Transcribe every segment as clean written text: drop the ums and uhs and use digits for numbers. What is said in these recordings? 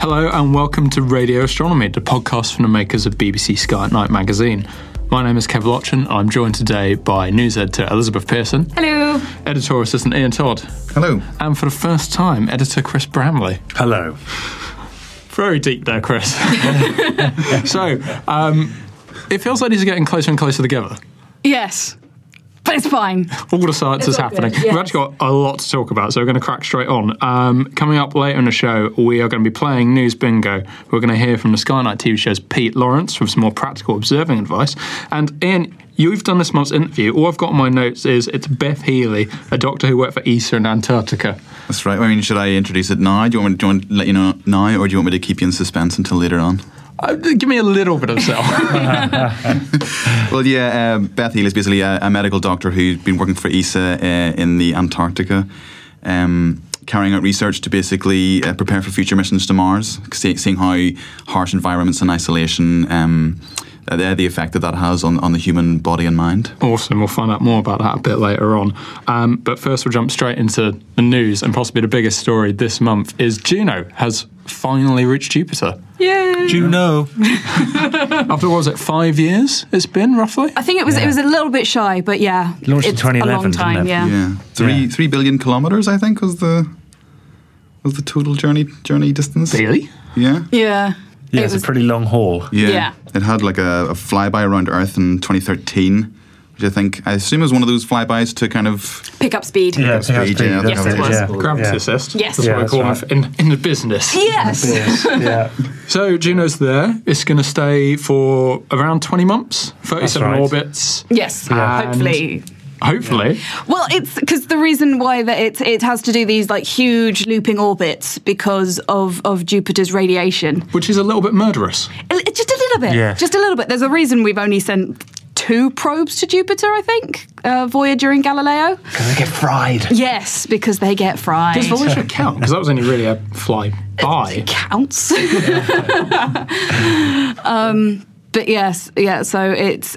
Hello and welcome to Radio Astronomy, the podcast from the makers of BBC Sky at Night magazine. My name is Kev Lotchin and I'm joined today by news editor Elizabeth Pearson. Hello. Editorial assistant Ian Todd. Hello. And for the first time, editor Chris Bramley. Hello. Very deep there, Chris. So, it feels like these are getting closer and closer together. Yes. But it's fine. All the science is happening. Yes. We've actually got a lot to talk about, so we're going to crack straight on. Coming up later in the show, we are going to be playing News Bingo. We're going to hear from the Sky Night TV show's Pete Lawrence with some more practical observing advice. And Ian, you've done this month's interview. All I've got in my notes is it's Beth Healy, a doctor who worked for ESA in Antarctica. That's right. I mean, should I introduce it now? Do you want me to let you know now, or do you want me to keep you in suspense until later on? Give me a little bit of self. Well, Beth Healy is basically a medical doctor who's been working for ESA in the Antarctica, carrying out research to basically prepare for future missions to Mars, seeing how harsh environments and isolation, the effect that has on the human body and mind. Awesome. We'll find out more about that a bit later on. But first we'll jump straight into the news, and possibly the biggest story this month is Juno has finally reached Jupiter. Yay! Juno. After, what was it, 5 years it's been, roughly? I think it was a little bit shy, but yeah. Launched in 2011, a long time, didn't it? Yeah. 3 billion kilometres, I think, was the total journey distance. Really? Yeah. Yeah. Yeah, it was a pretty long haul. Yeah. It had like a flyby around Earth in 2013, which I assume is one of those flybys to kind of... Pick up speed. Yeah, pick up speed. Yeah, yes, it was. Yeah. Gravity assist. Yes. That's what we call it in the business. Yes. Yeah. So Juno's there. It's going to stay for around 20 months, 37 orbits. Yes, hopefully. Hopefully. Yeah. Well, it's because the reason why that it has to do these like huge looping orbits because of Jupiter's radiation, which is a little bit murderous. Just a little bit. Yeah. Just a little bit. There's a reason we've only sent 2 probes to Jupiter, I think. Voyager and Galileo. Because they get fried. Yes, because they get fried. Does Voyager count? Because that was only really a fly-by. It counts. But yes, yeah. So it's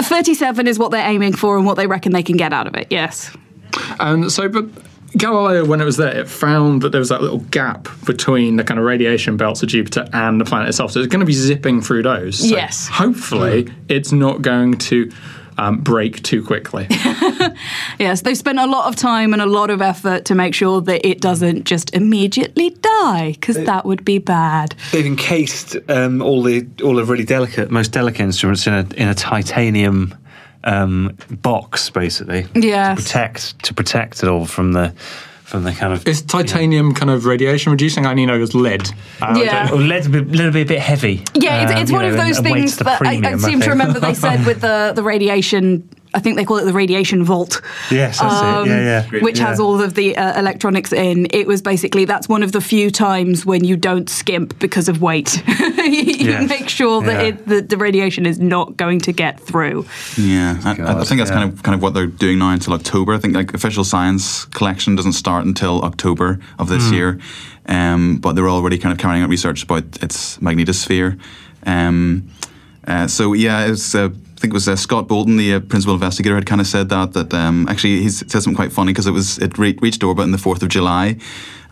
37 is what they're aiming for and what they reckon they can get out of it, yes. But Galileo, when it was there, it found that there was that little gap between the kind of radiation belts of Jupiter and the planet itself. So it's going to be zipping through those. So yes. Hopefully it's not going to break too quickly. Yes, they've spent a lot of time and a lot of effort to make sure that it doesn't just immediately die, because that would be bad. They've encased all the really most delicate instruments in a titanium box, basically. Yeah. To protect it all from the kind of... Is titanium kind of radiation reducing? I mean, it was lead. Yeah. Lead would be a bit heavy. Yeah, it's one of those things that I seem to remember they said with the radiation... I think they call it the radiation vault. Yes, that's it. Yeah. Which has all of the electronics in. It was basically, that's one of the few times when you don't skimp because of weight. You make sure that the radiation is not going to get through. Yeah, I think that's kind of what they're doing now until October. I think official science collection doesn't start until October of this year, but they're already kind of carrying out research about its magnetosphere. I think it was Scott Bolton, the principal investigator, had kind of said that actually he said something quite funny because it reached orbit on the 4th of July,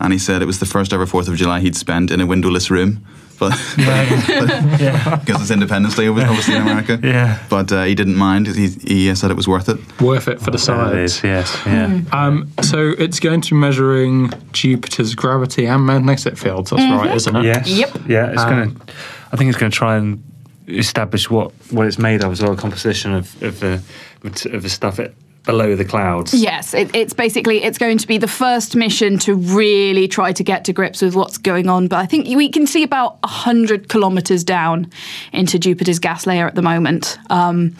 and he said it was the first ever 4th of July he'd spent in a windowless room. But because it's Independence Day, obviously, in America. Yeah. But he didn't mind. He said it was worth it. Worth it for the science. Yes. Yeah. Mm. So it's going to be measuring Jupiter's gravity and magnetic fields. That's right, isn't it? Yes. Yep. Yeah. It's going to. I think it's going to try and establish what it's made of as well, a composition of the stuff it below the clouds. Yes, it's basically, it's going to be the first mission to really try to get to grips with what's going on. But I think we can see about 100 kilometres down into Jupiter's gas layer at the moment. And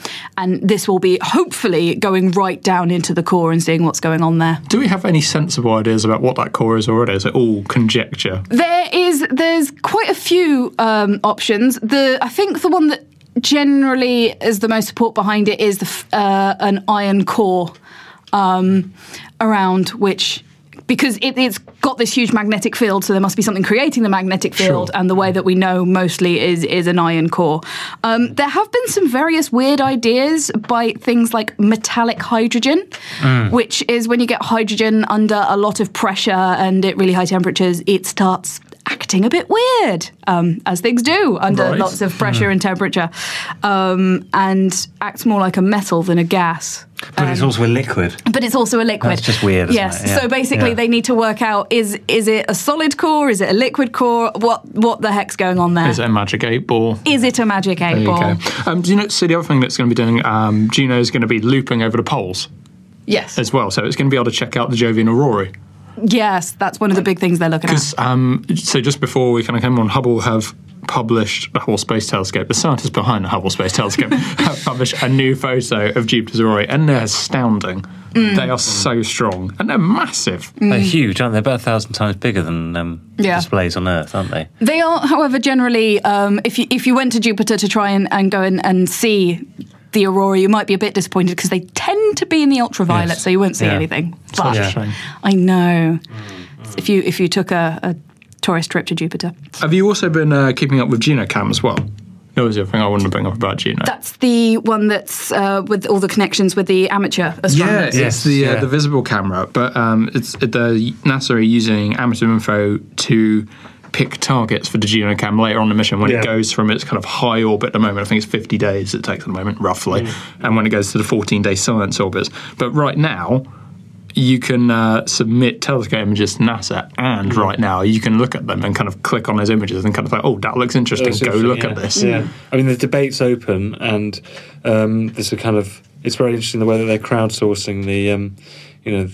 this will be hopefully going right down into the core and seeing what's going on there. Do we have any sensible ideas about what that core is already? Is it all conjecture? There's quite a few options. I think the one that generally is the most support behind it is an iron core around which, because it's got this huge magnetic field, so there must be something creating the magnetic field, sure. And the way that we know mostly is an iron core. There have been some various weird ideas by things like metallic hydrogen, which is when you get hydrogen under a lot of pressure and at really high temperatures, it starts acting a bit weird, as things do under lots of pressure and temperature, and acts more like a metal than a gas. But it's also a liquid. That's just weird, yes. Isn't it? Yeah. So basically they need to work out, is it a solid core? Is it a liquid core? What the heck's going on there? Is it a magic 8-ball? Do you know, so the other thing that's going to be doing, Juno is going to be looping over the poles. Yes. As well, so it's going to be able to check out the Jovian aurorae. Yes, that's one of the big things they're looking at. So just before we kind of came on, Hubble have published the Hubble Space Telescope. The scientists behind the Hubble Space Telescope have published a new photo of Jupiter's aurorae, and they're astounding. They are so strong, and they're massive. They're huge, aren't they? About 1,000 times bigger than displays on Earth, aren't they? They are, however, generally, if you went to Jupiter to try and go in and see the aurora, you might be a bit disappointed because they tend to be in the ultraviolet, so you won't see anything. But I know. If you took a tourist trip to Jupiter. Have you also been keeping up with JunoCam as well? That was the other thing I wanted to bring up about Juno. That's the one that's with all the connections with the amateur astronomers. Yeah, it's the visible camera, but the NASA are using amateur info to pick targets for the JunoCam later on the mission when it goes from its kind of high orbit at the moment. I think it's 50 days it takes at the moment, roughly, and when it goes to the 14-day science orbits. But right now, you can submit telescope images to NASA, and right now you can look at them and kind of click on those images and kind of like, oh, that looks interesting, go look at this. Yeah, I mean, the debate's open, and this is kind of, it's very interesting the way that they're crowdsourcing the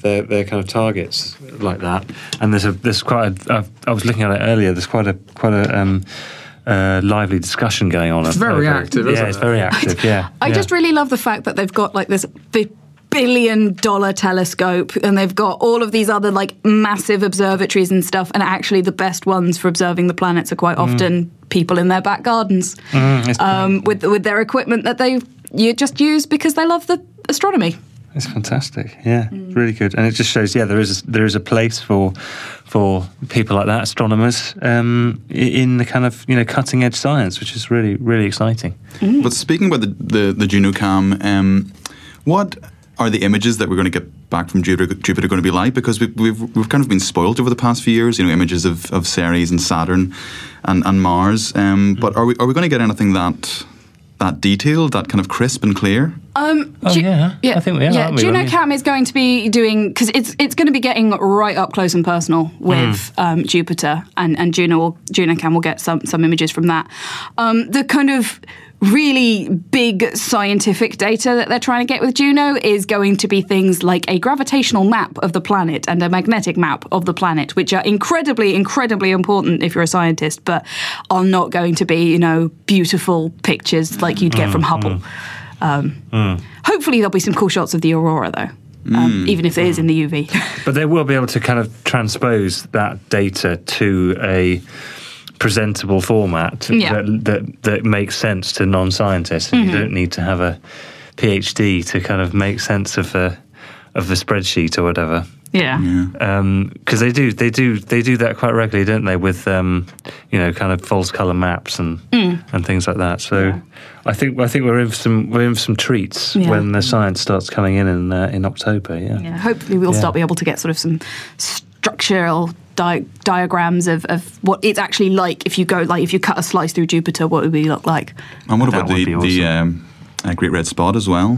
their kind of targets like that. And I was looking at it earlier. There's quite a lively discussion going on. It's very active, isn't it? Yeah, it's very active. Yeah. I just really love the fact that they've got like this $1 billion telescope, and they've got all of these other like massive observatories and stuff, and actually the best ones for observing the planets are quite often people in their back gardens with their equipment that you just use because they love the astronomy. It's fantastic, really good, and it just shows there is a place for people like that, astronomers, in the kind of cutting edge science, which is really really exciting. But speaking about the JunoCam, what are the images that we're going to get back from Jupiter going to be like? Because we've kind of been spoiled over the past few years, images of Ceres and Saturn and Mars. But are we going to get anything that detailed, that kind of crisp and clear? I think we are. Yeah, JunoCam is going to be doing, because it's going to be getting right up close and personal with Jupiter, and JunoCam will get some images from that. The kind of really big scientific data that they're trying to get with Juno is going to be things like a gravitational map of the planet and a magnetic map of the planet, which are incredibly, incredibly important if you're a scientist, but are not going to be, beautiful pictures like you'd get from Hubble. Hopefully there'll be some cool shots of the aurora, though. Even if it is in the UV. But they will be able to kind of transpose that data to a presentable format that makes sense to non-scientists. Mm-hmm. You don't need to have a PhD to kind of make sense of the spreadsheet or whatever. Yeah. Because they do that quite regularly, don't they? With kind of false color maps and things like that. So I think we're in for some treats when the science starts coming in October. Yeah. Hopefully we'll start being able to get sort of some structural diagrams of what it's actually like if you go, like if you cut a slice through Jupiter, what would it look like? And what about the Great Red Spot as well?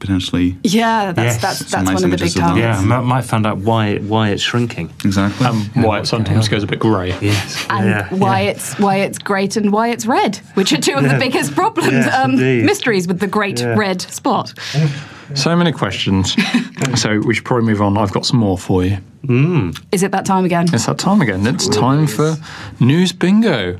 Potentially. Yeah, that's nice, one of the big targets. Yeah, might find out why it's shrinking exactly, and why it sometimes goes a bit grey. Yes, and why it's great and why it's red, which are two of the biggest problems, mysteries with the Great Red Spot. So many questions. So we should probably move on. I've got some more for you. Mm. Is it that time again? It's that time again. It's time for News Bingo.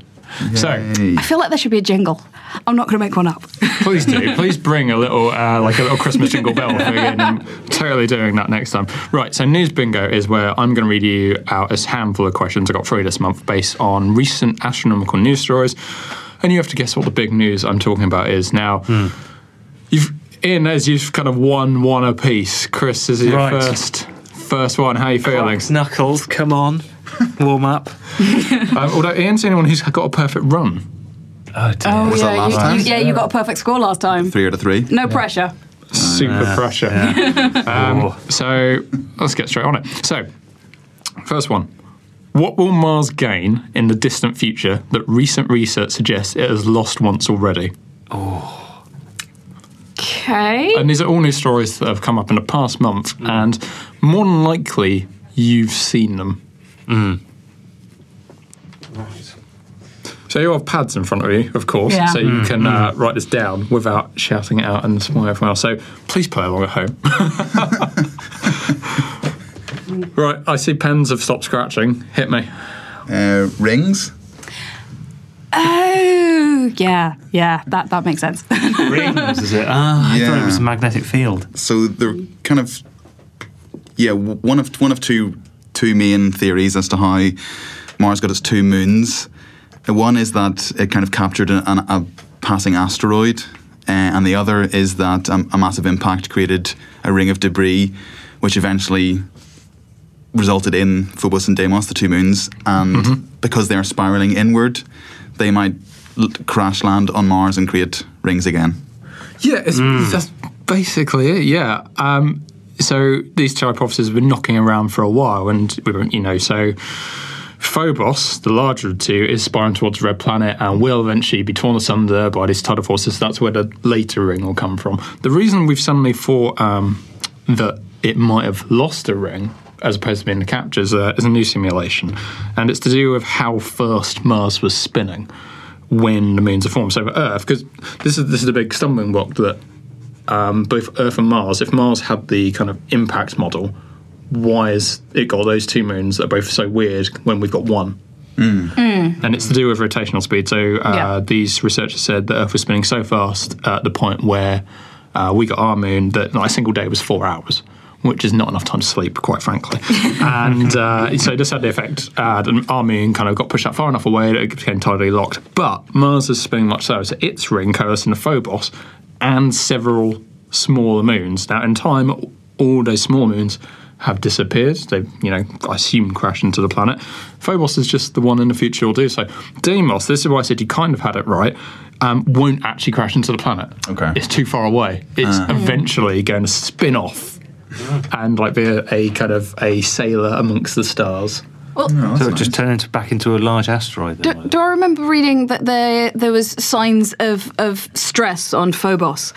Yay. So I feel like there should be a jingle. I'm not going to make one up. Please do. Please bring a little, like a little Christmas jingle bell. I'm totally doing that next time. Right. So News Bingo is where I'm going to read you out a handful of questions. I got three this month based on recent astronomical news stories, and you have to guess what the big news I'm talking about is. Now, you've kind of won one apiece. Chris, this is your first one. How are you feeling? Knuckles, come on. Warm up. Although Ian's the only one who's got a perfect run. Oh, dear. Was that last time? You got a perfect score last time. 3 out of 3. No pressure. Super pressure. Yeah. So let's get straight on it. So, first one. What will Mars gain in the distant future that recent research suggests it has lost once already? Oh. Okay. And these are all new stories that have come up in the past month, and more than likely you've seen them. Mm. Right. So you have pads in front of you, of course, so you can write this down without shouting it out and spoiling everyone else. So please play along at home. Right, I see pens have stopped scratching. Hit me. Rings? Oh, yeah, that makes sense. Rings, is it? I thought it was a magnetic field. So they're kind of, one of two main theories as to how Mars got its two moons. One is that it kind of captured a passing asteroid, and the other is that a massive impact created a ring of debris, which eventually resulted in Phobos and Deimos, the two moons, and because they are spiralling inward, they might crash land on Mars and create rings again. Yeah, that's basically it, yeah. So these two hypotheses have been knocking around for a while, and we won't, so Phobos, the larger of two, is spiraling towards the red planet and will eventually be torn asunder by these tidal forces. So that's where the later ring will come from. The reason we've suddenly thought that it might have lost a ring, as opposed to being captured, is a new simulation, and it's to do with how fast Mars was spinning when the moons are formed. So for Earth, because this is the big stumbling block that. Both Earth and Mars, if Mars had the kind of impact model, why has it got those two moons that are both so weird when we've got one? And it's to do with rotational speed. So these researchers said that Earth was spinning so fast at the point where we got our moon that a single day was 4 hours, which is not enough time to sleep, quite frankly. And so this had the effect that our moon kind of got pushed out far enough away that it became tidally locked. But Mars is spinning much slower, so its ring coalesced into Phobos, and several smaller moons. Now, in time, all those small moons have disappeared. They, I assume, crash into the planet. Phobos is just the one in the future will do so. Deimos, this is why I said you kind of had it right, won't actually crash into the planet. Okay. It's too far away. It's eventually going to spin off and be a kind of a sailor amongst the stars. Well, so it just turned back into a large asteroid. Then, do I remember reading that there was signs of stress on Phobos,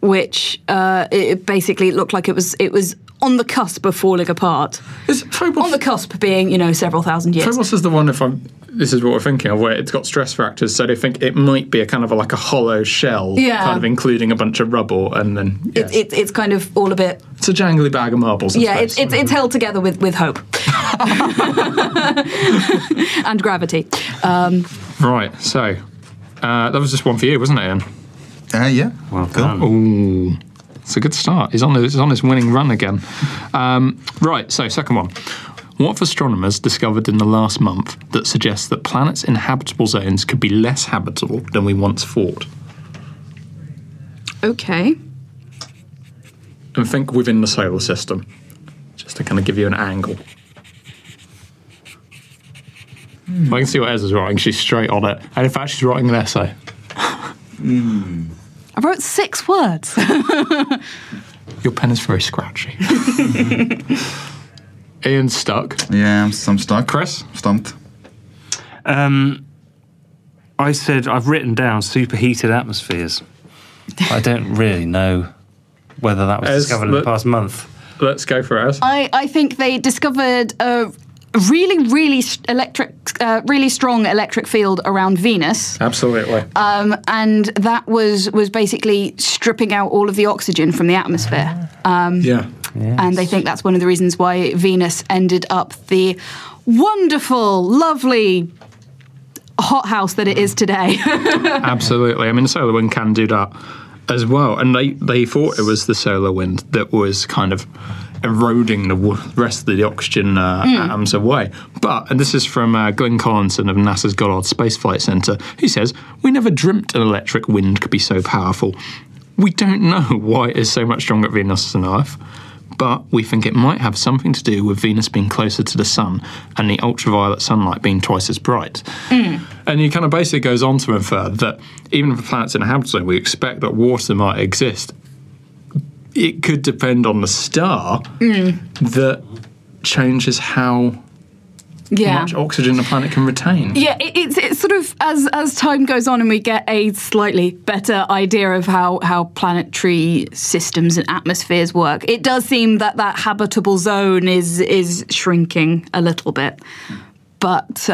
which it basically looked like it was on the cusp of falling apart. Is Phobos on the cusp being several thousand years? Phobos is the one this is what we're thinking of, where it's got stress fractures, so they think it might be a kind of like a hollow shell, kind of including a bunch of rubble, and then it's kind of all a bit. It's a jangly bag of marbles. Yeah, it's held together with hope and gravity. Right, so that was just one for you, wasn't it, Ian? Yeah. Well done. Ooh. It's a good start. He's on his winning run again. Right, so second one. What have astronomers discovered in the last month that suggests that planets in habitable zones could be less habitable than we once thought? Okay. And think within the solar system, just to kind of give you an angle. I can see what Ezra's writing. She's straight on it. And in fact, she's writing an essay. I wrote 6 words. Your pen is very scratchy. Ian's stuck. Yeah, I'm stuck. Chris? Stumped. I said I've written down superheated atmospheres. I don't really know whether that was discovered in the past month. Let's go for ours. I think they discovered really strong electric field around Venus. Absolutely. And that was basically stripping out all of the oxygen from the atmosphere. Yes. And they think that's one of the reasons why Venus ended up the wonderful, lovely hothouse that it is today. Absolutely. I mean, solar wind can do that as well. And they thought it was the solar wind that was kind of eroding the rest of the oxygen atoms away. But, and this is from Glenn Collinson of NASA's Goddard Space Flight Center, who says, "We never dreamt an electric wind could be so powerful. We don't know why it is so much stronger at Venus than Earth, but we think it might have something to do with Venus being closer to the sun and the ultraviolet sunlight being twice as bright." And he kind of basically goes on to infer that even if the planet's in a habitable zone, we expect that water might exist. It could depend on the star that changes how much oxygen the planet can retain. Yeah, it's sort of, as time goes on and we get a slightly better idea of how planetary systems and atmospheres work, it does seem that habitable zone is shrinking a little bit. But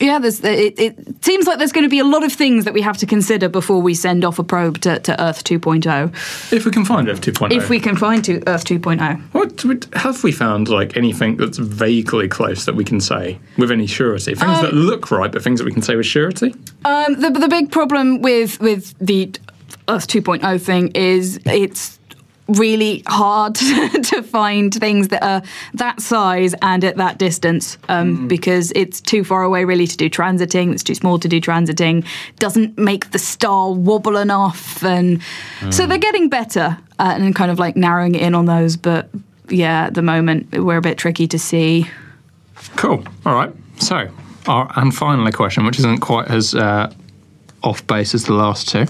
it seems like there's going to be a lot of things that we have to consider before we send off a probe to Earth 2.0. If we can find Earth 2.0. Earth 2.0. Have we found, anything that's vaguely close that we can say with any surety? Things that look right, but things that we can say with surety? The big problem with the Earth 2.0 thing is it's really hard to find things that are that size and at that distance because it's too far away really to do transiting. It's too small to do transiting, doesn't make the star wobble enough, and so they're getting better and kind of narrowing it in on those, but at the moment we're a bit tricky to see. Cool. All right, so and finally, question which isn't quite as off base as the last two: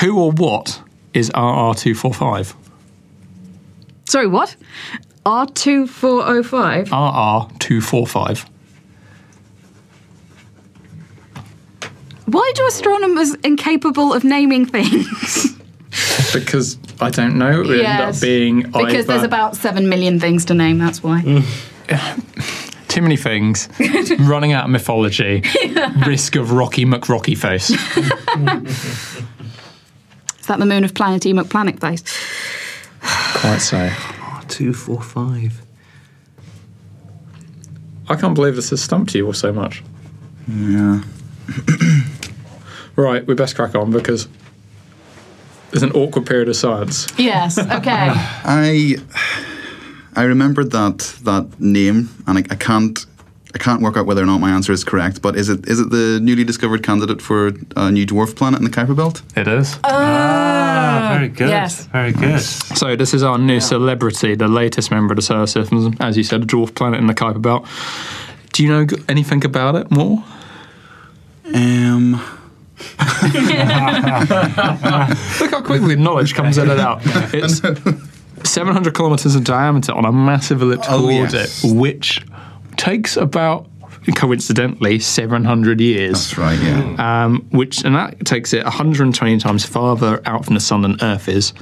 who or what is RR245? Sorry, what? R2405? RR245. Why do astronomers incapable of naming things? Because, I don't know, it ended up being either... Because there's about 7 million things to name, that's why. Too many things, running out of mythology, risk of Rocky McRocky face. Is that the moon of Planet E McPlanet place? Quite so. 245. I can't believe this has stumped you all so much. Yeah. Right, we best crack on because there's an awkward period of science. Yes, okay. I remembered that name, and I can't work out whether or not my answer is correct, but is it the newly discovered candidate for a new dwarf planet in the Kuiper Belt? It is. Very good. Yes. Very good. Nice. So this is our new celebrity, the latest member of the solar system, as you said, a dwarf planet in the Kuiper Belt. Do you know anything about it more? Look how quickly knowledge comes in and out. It's 700 kilometres in diameter on a massive elliptical orbit, which takes about, coincidentally, 700 years. That's right, yeah. And that takes it 120 times farther out from the sun than Earth is,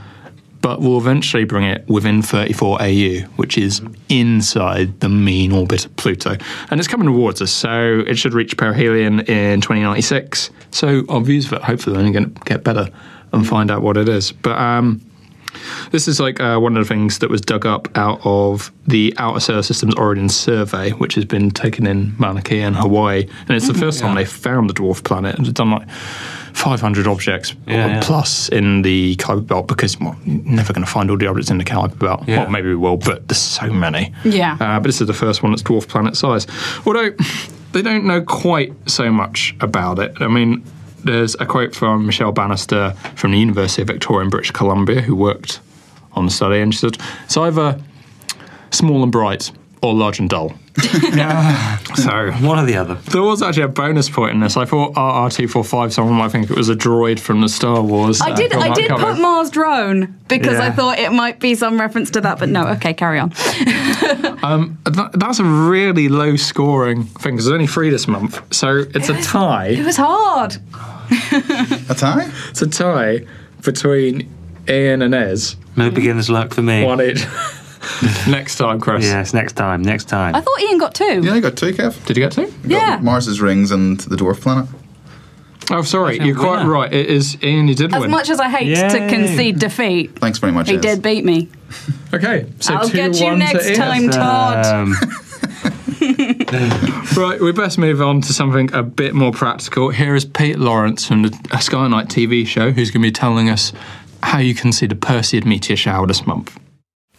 but will eventually bring it within 34 AU, which is inside the mean orbit of Pluto. And it's coming towards us, so it should reach perihelion in 2096. So our views of it hopefully are only going to get better and find out what it is. But this is one of the things that was dug up out of the Outer Solar Systems Origin Survey, which has been taken in Mauna Kea and Hawaii. And it's the first time they found the dwarf planet. They've done 500 objects plus in the Kuiper Belt because you're never going to find all the objects in the Kuiper Belt. Yeah. Well, maybe we will, but there's so many. Yeah. But this is the first one that's dwarf planet size. Although they don't know quite so much about it. I mean, there's a quote from Michelle Bannister from the University of Victoria in British Columbia, who worked on the study, and she said, "It's either small and bright or large and dull." So one or the other. There was actually a bonus point in this. I thought RR245, someone might think it was a droid from the Star Wars. I did put Mars drone because I thought it might be some reference to that, but no. Okay, carry on. That's a really low scoring thing because there's only three this month, so it's a tie. It was hard. A tie? It's a tie between Ian and Ez. No beginner's luck for me. One each. Next time, Chris. Yes, next time. I thought Ian got two. Yeah, I got two, Kev. Did you get two? Yeah. Mars's rings and the dwarf planet. Oh, sorry, you're quite right. It is Ian, you did win. As much as I hate to concede defeat. Thanks very much, He did beat me. Okay, so I'll get you next time, Todd. Right, we best move on to something a bit more practical. Here is Pete Lawrence from the Sky at Night TV show, who's going to be telling us how you can see the Perseid meteor shower this month.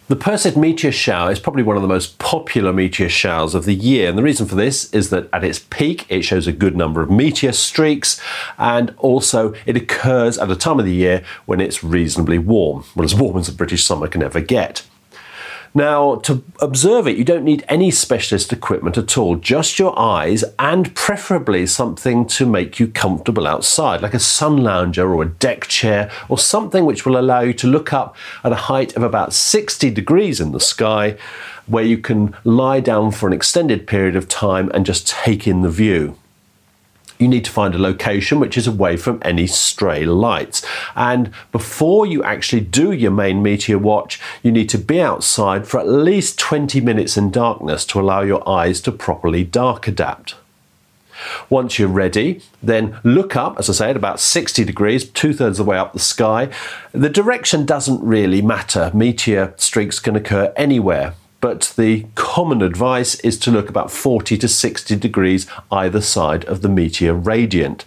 The Perseid meteor shower is probably one of the most popular meteor showers of the year, and the reason for this is that at its peak it shows a good number of meteor streaks, and also it occurs at a time of the year when it's reasonably warm, well, as warm as a British summer can ever get. Now, to observe it, you don't need any specialist equipment at all, just your eyes and preferably something to make you comfortable outside, like a sun lounger or a deck chair or something which will allow you to look up at a height of about 60 degrees in the sky, where you can lie down for an extended period of time and just take in the view. You need to find a location which is away from any stray lights. And before you actually do your main meteor watch, you need to be outside for at least 20 minutes in darkness to allow your eyes to properly dark adapt. Once you're ready, then look up, as I say, at about 60 degrees, 2/3 of the way up the sky. The direction doesn't really matter. Meteor streaks can occur anywhere. But the common advice is to look about 40 to 60 degrees either side of the meteor radiant.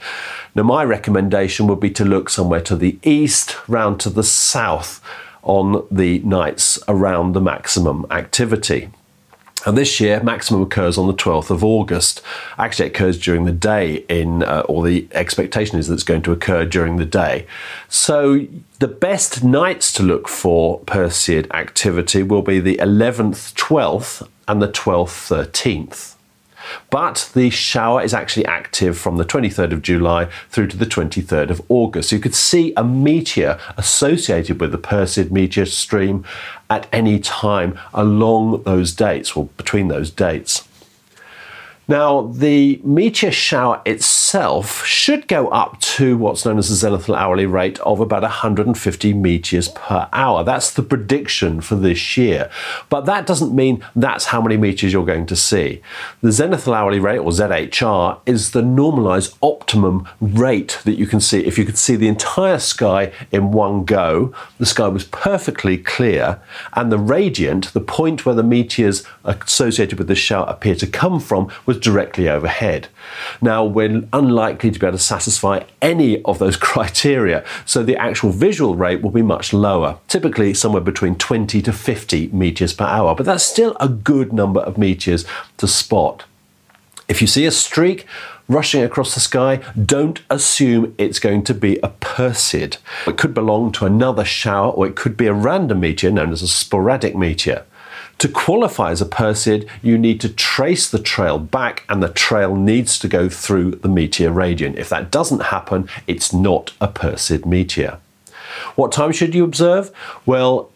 Now, my recommendation would be to look somewhere to the east, round to the south on the nights around the maximum activity. And this year, maximum occurs on the 12th of August. Actually, it occurs during the day or the expectation is that it's going to occur during the day. So the best nights to look for Perseid activity will be the 11th, 12th and the 12th, 13th. But the shower is actually active from the 23rd of July through to the 23rd of August. So you could see a meteor associated with the Perseid meteor stream at any time along those dates or between those dates. Now, the meteor shower itself should go up to what's known as the zenithal hourly rate of about 150 meteors per hour. That's the prediction for this year. But that doesn't mean that's how many meteors you're going to see. The zenithal hourly rate, or ZHR, is the normalized optimum rate that you can see. If you could see the entire sky in one go, the sky was perfectly clear, and the radiant, the point where the meteors associated with the shower appear to come from, was directly overhead. Now, we're unlikely to be able to satisfy any of those criteria, so the actual visual rate will be much lower, typically somewhere between 20 to 50 meteors per hour, but that's still a good number of meteors to spot. If you see a streak rushing across the sky, don't assume it's going to be a Perseid. It could belong to another shower, or it could be a random meteor known as a sporadic meteor. To qualify as a Perseid, you need to trace the trail back, and the trail needs to go through the meteor radiant. If that doesn't happen, it's not a Perseid meteor. What time should you observe? Well,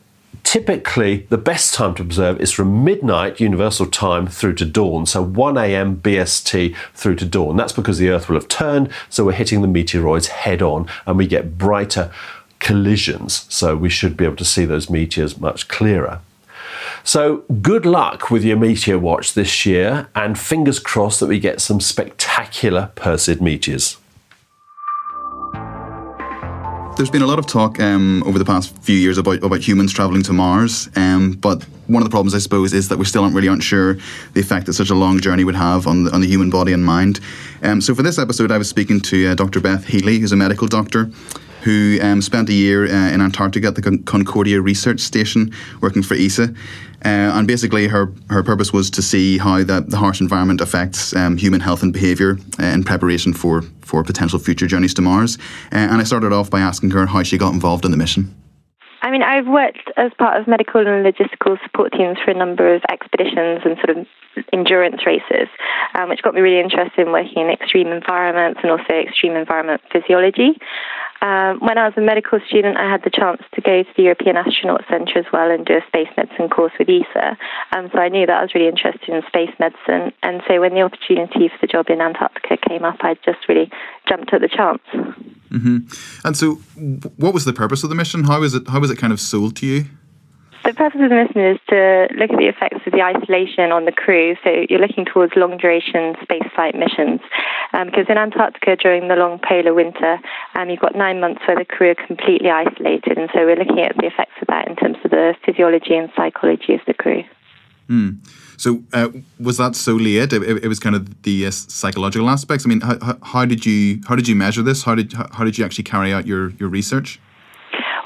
typically the best time to observe is from midnight universal time through to dawn, so 1 a.m. BST through to dawn. That's because the Earth will have turned, so we're hitting the meteoroids head on and we get brighter collisions, so we should be able to see those meteors much clearer. So good luck with your meteor watch this year, and fingers crossed that we get some spectacular Perseid meteors. There's been a lot of talk over the past few years about humans travelling to Mars, but one of the problems, I suppose, is that we still aren't sure the effect that such a long journey would have on the human body and mind. So for this episode, I was speaking to Dr. Beth Healy, who's a medical doctor, who spent a year in Antarctica at the Concordia Research Station working for ESA. And basically her purpose was to see how the harsh environment affects human health and behaviour in preparation for potential future journeys to Mars. And I started off by asking her how she got involved in the mission. I mean, I've worked as part of medical and logistical support teams for a number of expeditions and sort of endurance races, which got me really interested in working in extreme environments and also extreme environment physiology. When I was a medical student, I had the chance to go to the European Astronaut Centre as well and do a space medicine course with ESA. So I knew that I was really interested in space medicine. And so when the opportunity for the job in Antarctica came up, I just really jumped at the chance. Mm-hmm. And so what was the purpose of the mission? How was it kind of sold to you? So the purpose of the mission is to look at the effects of the isolation on the crew. So you're looking towards long-duration spaceflight missions. Because in Antarctica, during the long polar winter, you've got 9 months where the crew are completely isolated. And so we're looking at the effects of that in terms of the physiology and psychology of the crew. Mm. So was that solely it? It was kind of the psychological aspects. I mean, how did you measure this? How did you actually carry out your research?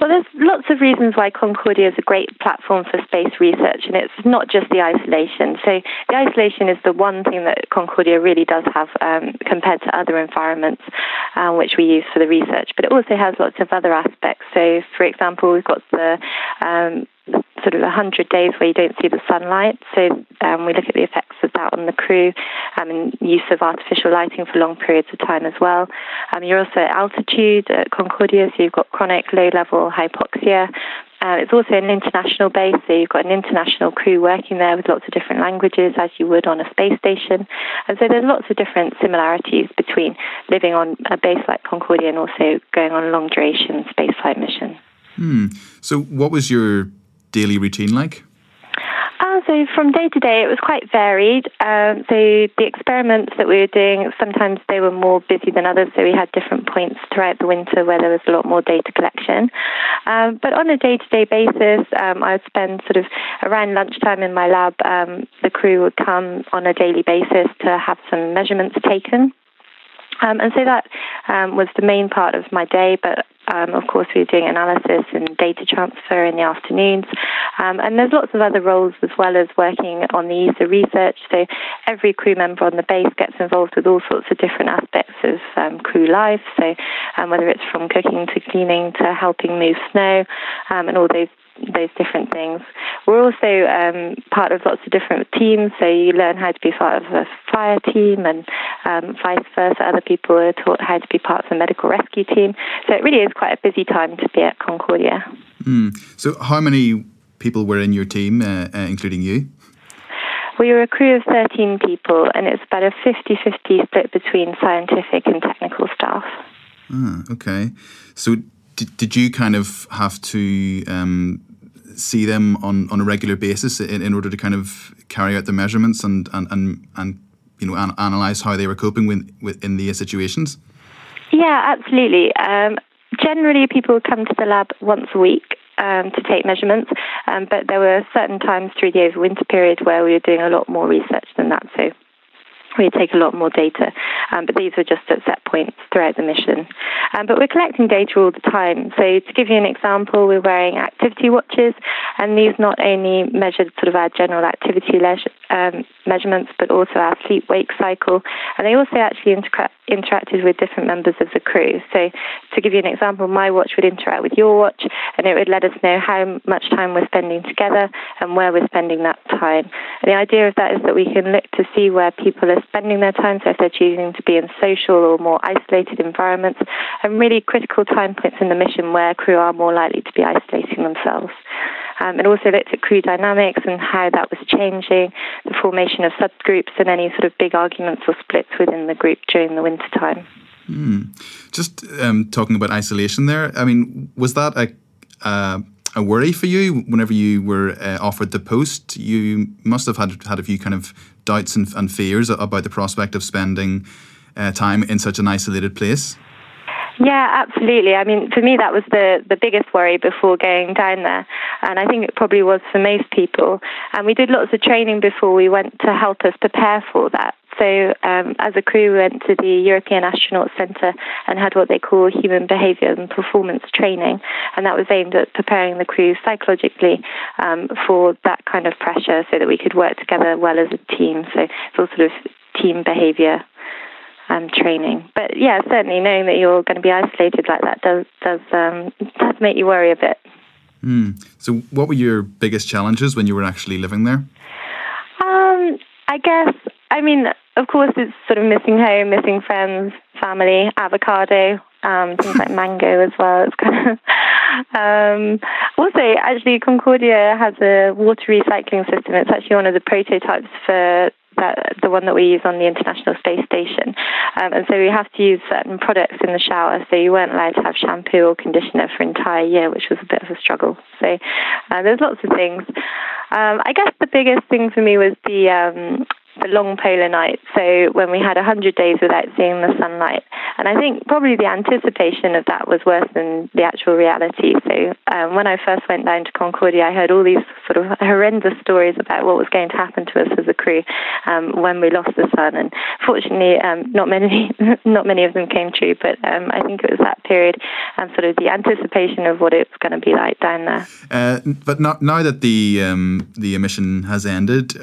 Well, there's lots of reasons why Concordia is a great platform for space research, and it's not just the isolation. So the isolation is the one thing that Concordia really does have compared to other environments which we use for the research, but it also has lots of other aspects. So, for example, we've got the sort of 100 days where you don't see the sunlight. So we look at the effects of that on the crew and use of artificial lighting for long periods of time as well. You're also at altitude at Concordia, so you've got chronic low-level hypoxia. It's also an international base, so you've got an international crew working there with lots of different languages, as you would on a space station. And so there's lots of different similarities between living on a base like Concordia and also going on a long-duration spaceflight mission. Hmm. So what was your daily routine like? So from day to day, it was quite varied. So the experiments that we were doing, sometimes they were more busy than others, so we had different points throughout the winter where there was a lot more data collection. But on a day-to-day basis, I would spend sort of around lunchtime in my lab. The crew would come on a daily basis to have some measurements taken. And so that was the main part of my day, but of course we were doing analysis and data transfer in the afternoons. And there's lots of other roles as well as working on the ESA research. So every crew member on the base gets involved with all sorts of different aspects of crew life. So whether it's from cooking to cleaning to helping move snow and all those different things. We're also part of lots of different teams, so you learn how to be part of a fire team and vice versa. Other people are taught how to be part of the medical rescue team. So it really is quite a busy time to be at Concordia. Mm. So how many people were in your team, including you? We were a crew of 13 people, and it's about a 50-50 split between scientific and technical staff. Ah, okay. So did you kind of have to see them on a regular basis in order to kind of carry out the measurements and you know analyse how they were coping in these situations? Yeah, absolutely. Generally, people come to the lab once a week to take measurements, but there were certain times through the overwinter period where we were doing a lot more research than that, so we take a lot more data, but these were just at set points throughout the mission. But we're collecting data all the time. So to give you an example, we're wearing activity watches, and these not only measured sort of our general activity measurements, but also our sleep-wake cycle. And they also actually interacted with different members of the crew. So to give you an example, my watch would interact with your watch, and it would let us know how much time we're spending together and where we're spending that time. And the idea of that is that we can look to see where people are spending their time, so if they're choosing to be in social or more isolated environments, and really critical time points in the mission where crew are more likely to be isolating themselves. It also looked at crew dynamics and how that was changing, the formation of subgroups and any sort of big arguments or splits within the group during the winter time. Mm. Just talking about isolation there, I mean, was that a worry for you whenever you were offered the post? You must have had a few kind of doubts and fears about the prospect of spending time in such an isolated place. Yeah, absolutely. I mean, for me, that was the biggest worry before going down there. And I think it probably was for most people. And we did lots of training before we went to help us prepare for that. So as a crew, we went to the European Astronaut Centre and had what they call human behaviour and performance training. And that was aimed at preparing the crew psychologically for that kind of pressure so that we could work together well as a team. So it's all sort of team behaviour training. But yeah, certainly knowing that you're going to be isolated like that does make you worry a bit. Mm. So what were your biggest challenges when you were actually living there? Of course, it's sort of missing home, missing friends, family, avocado, things like mango as well. It's kind of also, actually, Concordia has a water recycling system. It's actually one of the prototypes for the the one that we use on the International Space Station. And so we have to use certain products in the shower, so you weren't allowed to have shampoo or conditioner for an entire year, which was a bit of a struggle. So there's lots of things. I guess the biggest thing for me was the long polar night, so when we had 100 days without seeing the sunlight. And I think probably the anticipation of that was worse than the actual reality. So when I first went down to Concordia, I heard all these sort of horrendous stories about what was going to happen to us as a crew when we lost the sun. And fortunately, not many of them came true, but I think it was that period and sort of the anticipation of what it was going to be like down there. But now that the mission has ended,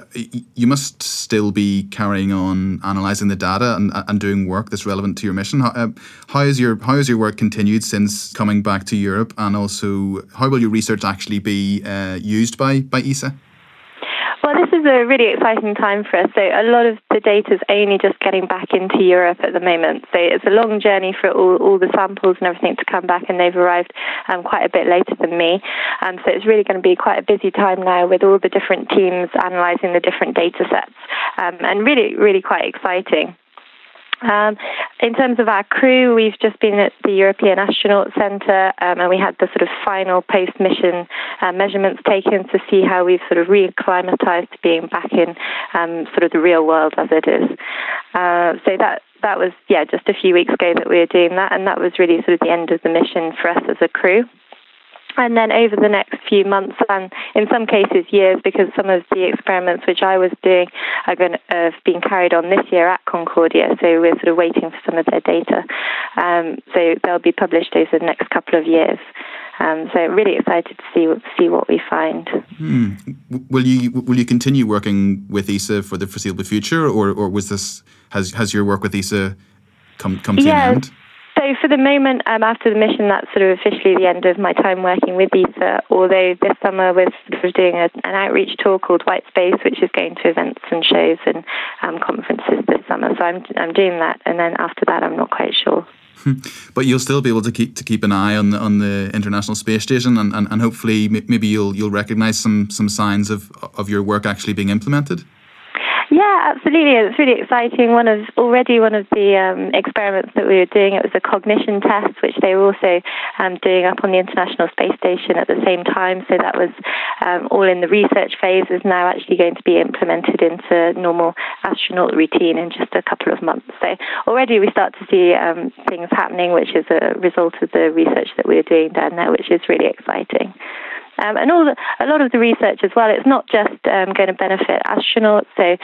you must still be carrying on analysing the data and doing work that's relevant to your mission. How has your work continued since coming back to Europe, and also how will your research actually be used by ESA? Well, this is a really exciting time for us. So a lot of the data is only just getting back into Europe at the moment. So it's a long journey for all the samples and everything to come back, and they've arrived quite a bit later than me. So it's really going to be quite a busy time now with all the different teams analysing the different data sets, and really, really quite exciting. In terms of our crew, we've just been at the European Astronaut Centre, and we had the sort of final post-mission measurements taken to see how we've sort of reacclimatized to being back in sort of the real world as it is. So that was, just a few weeks ago that we were doing that, and that was really sort of the end of the mission for us as a crew. And then over the next few months, and in some cases years, because some of the experiments which I was doing are going to have been carried on this year at Concordia, so we're sort of waiting for some of their data. So they'll be published over the next couple of years. So really excited to see what we find. Will you continue working with ESA for the foreseeable future, or was this has your work with ESA come to an end? So for the moment, after the mission, that's sort of officially the end of my time working with ESA, although this summer we're sort of doing an outreach tour called White Space, which is going to events and shows and conferences this summer. So I'm doing that, and then after that I'm not quite sure. But you'll still be able to keep an eye on the International Space Station, and hopefully maybe you'll recognise some signs of your work actually being implemented? Yeah, absolutely. It's really exciting. One of the experiments that we were doing, it was a cognition test, which they were also doing up on the International Space Station at the same time. So that was all in the research phase, is now actually going to be implemented into normal astronaut routine in just a couple of months. So already we start to see things happening, which is a result of the research that we were doing down there, which is really exciting. And a lot of the research as well, it's not just going to benefit astronauts. So,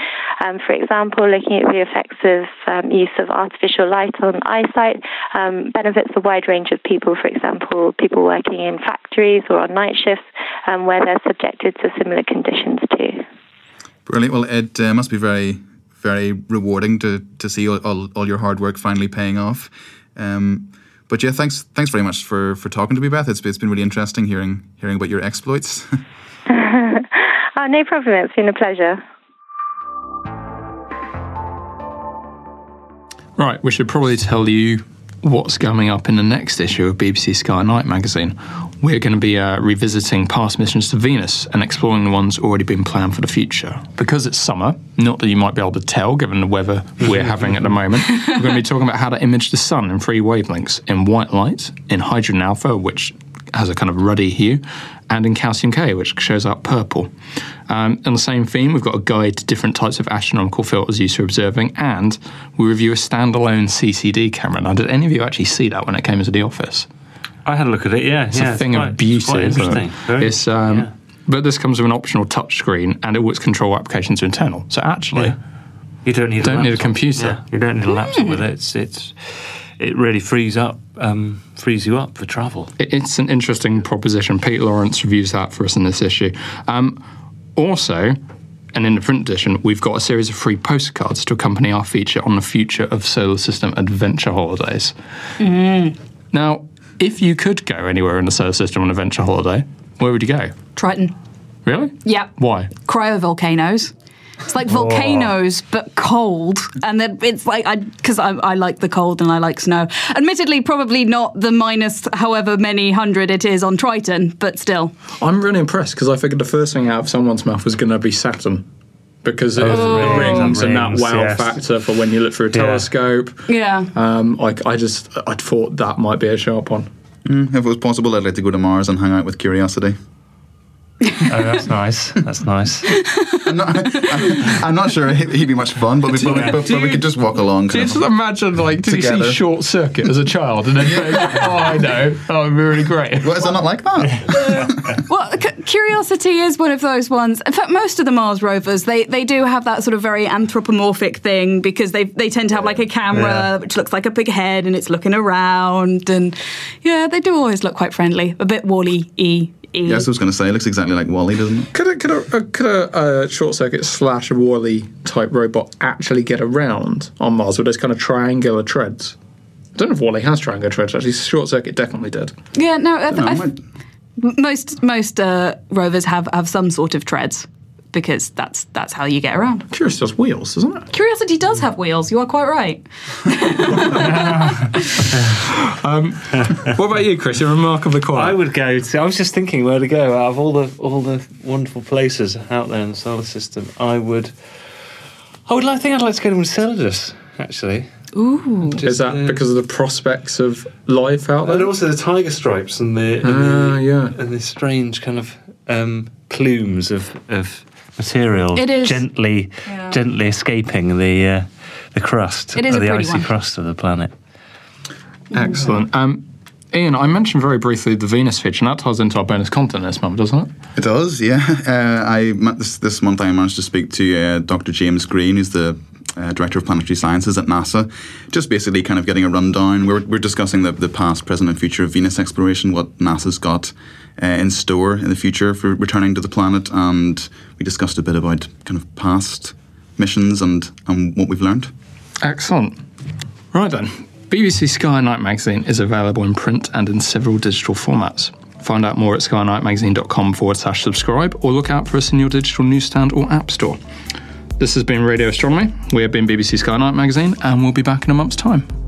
for example, looking at the effects of use of artificial light on eyesight benefits a wide range of people, for example, people working in factories or on night shifts where they're subjected to similar conditions too. Brilliant. Well, it must be very, very rewarding to see all your hard work finally paying off. But yeah, thanks very much for talking to me, Beth. It's been really interesting hearing about your exploits. Oh, no problem. It's been a pleasure. Right, we should probably tell you what's coming up in the next issue of BBC Sky at Night magazine. We're going to be revisiting past missions to Venus and exploring the ones already been planned for the future. Because it's summer, not that you might be able to tell given the weather we're having at the moment, we're going to be talking about how to image the sun in three wavelengths, in white light, in hydrogen alpha, which has a kind of ruddy hue, and in calcium K, which shows up purple. On the same theme, we've got a guide to different types of astronomical filters used for observing, and we review a standalone CCD camera. Now, did any of you actually see that when it came into the office? I had a look at it, yeah. It's a thing of beauty. Quite interesting. It's But this comes with an optional touchscreen, and all its control applications are internal. So actually, you don't need a computer. Yeah. You don't need a laptop with it. It really frees you up for travel. It's an interesting proposition. Pete Lawrence reviews that for us in this issue. Also, and in the print edition, we've got a series of free postcards to accompany our feature on the future of solar system adventure holidays. Now, if you could go anywhere in the solar system on an adventure holiday, where would you go? Triton. Really? Yeah. Why? Cryovolcanoes. It's like volcanoes, but cold. And then it's like, because I like the cold and I like snow. Admittedly, probably not the minus however many hundred it is on Triton, but still. I'm really impressed because I figured the first thing out of someone's mouth was going to be Saturn. because of the rings and that wow factor for when you look through a telescope. Yeah. I thought that might be a sharp one. If it was possible, I'd like to go to Mars and hang out with Curiosity. Oh, that's nice. That's nice. I'm not sure he'd be much fun, but we could just walk along. Do you just imagine, like, did together. You see Short Circuit as a child? And then oh, I know. Oh, it'd be really great. Well, is that not like that? Well, Curiosity is one of those ones. In fact, most of the Mars rovers, they do have that sort of very anthropomorphic thing, because they tend to have, like, a camera which looks like a big head and it's looking around. And, yeah, they do always look quite friendly. A bit WALL-E-y. Yeah, I was going to say, it looks exactly like WALL-E, doesn't it? Could a Short Circuit / a WALL-E type robot actually get around on Mars with those kind of triangular treads? I don't know if WALL-E has triangular treads, actually. Short Circuit definitely did. Yeah, no, most rovers have some sort of treads, because that's how you get around. Curiosity has wheels, doesn't it? Curiosity does have wheels, you are quite right. What about you, Chris? You're remarkably quiet. I was just thinking where to go. Out of all the wonderful places out there in the solar system, I'd like to go to Enceladus, actually. Ooh. Is that because of the prospects of life out there? And also the tiger stripes and the strange kind of plumes of material gently escaping the crust, the icy crust of the planet. Excellent. Ian, I mentioned very briefly the Venus feature, and that ties into our bonus content this month, doesn't it? It does, yeah. This month I managed to speak to Dr. James Green, who's the Director of Planetary Sciences at NASA, just basically kind of getting a rundown. We're discussing the past, present and future of Venus exploration, what NASA's got in store in the future for returning to the planet, and we discussed a bit about kind of past missions and what we've learned. Excellent. Right then, BBC Sky at Night magazine is available in print and in several digital formats. Find out more at skyatnightmagazine.com /subscribe, or look out for us in your digital newsstand or app store. This has been Radio Astronomy. We have been BBC Sky at Night magazine, and we'll be back in a month's time.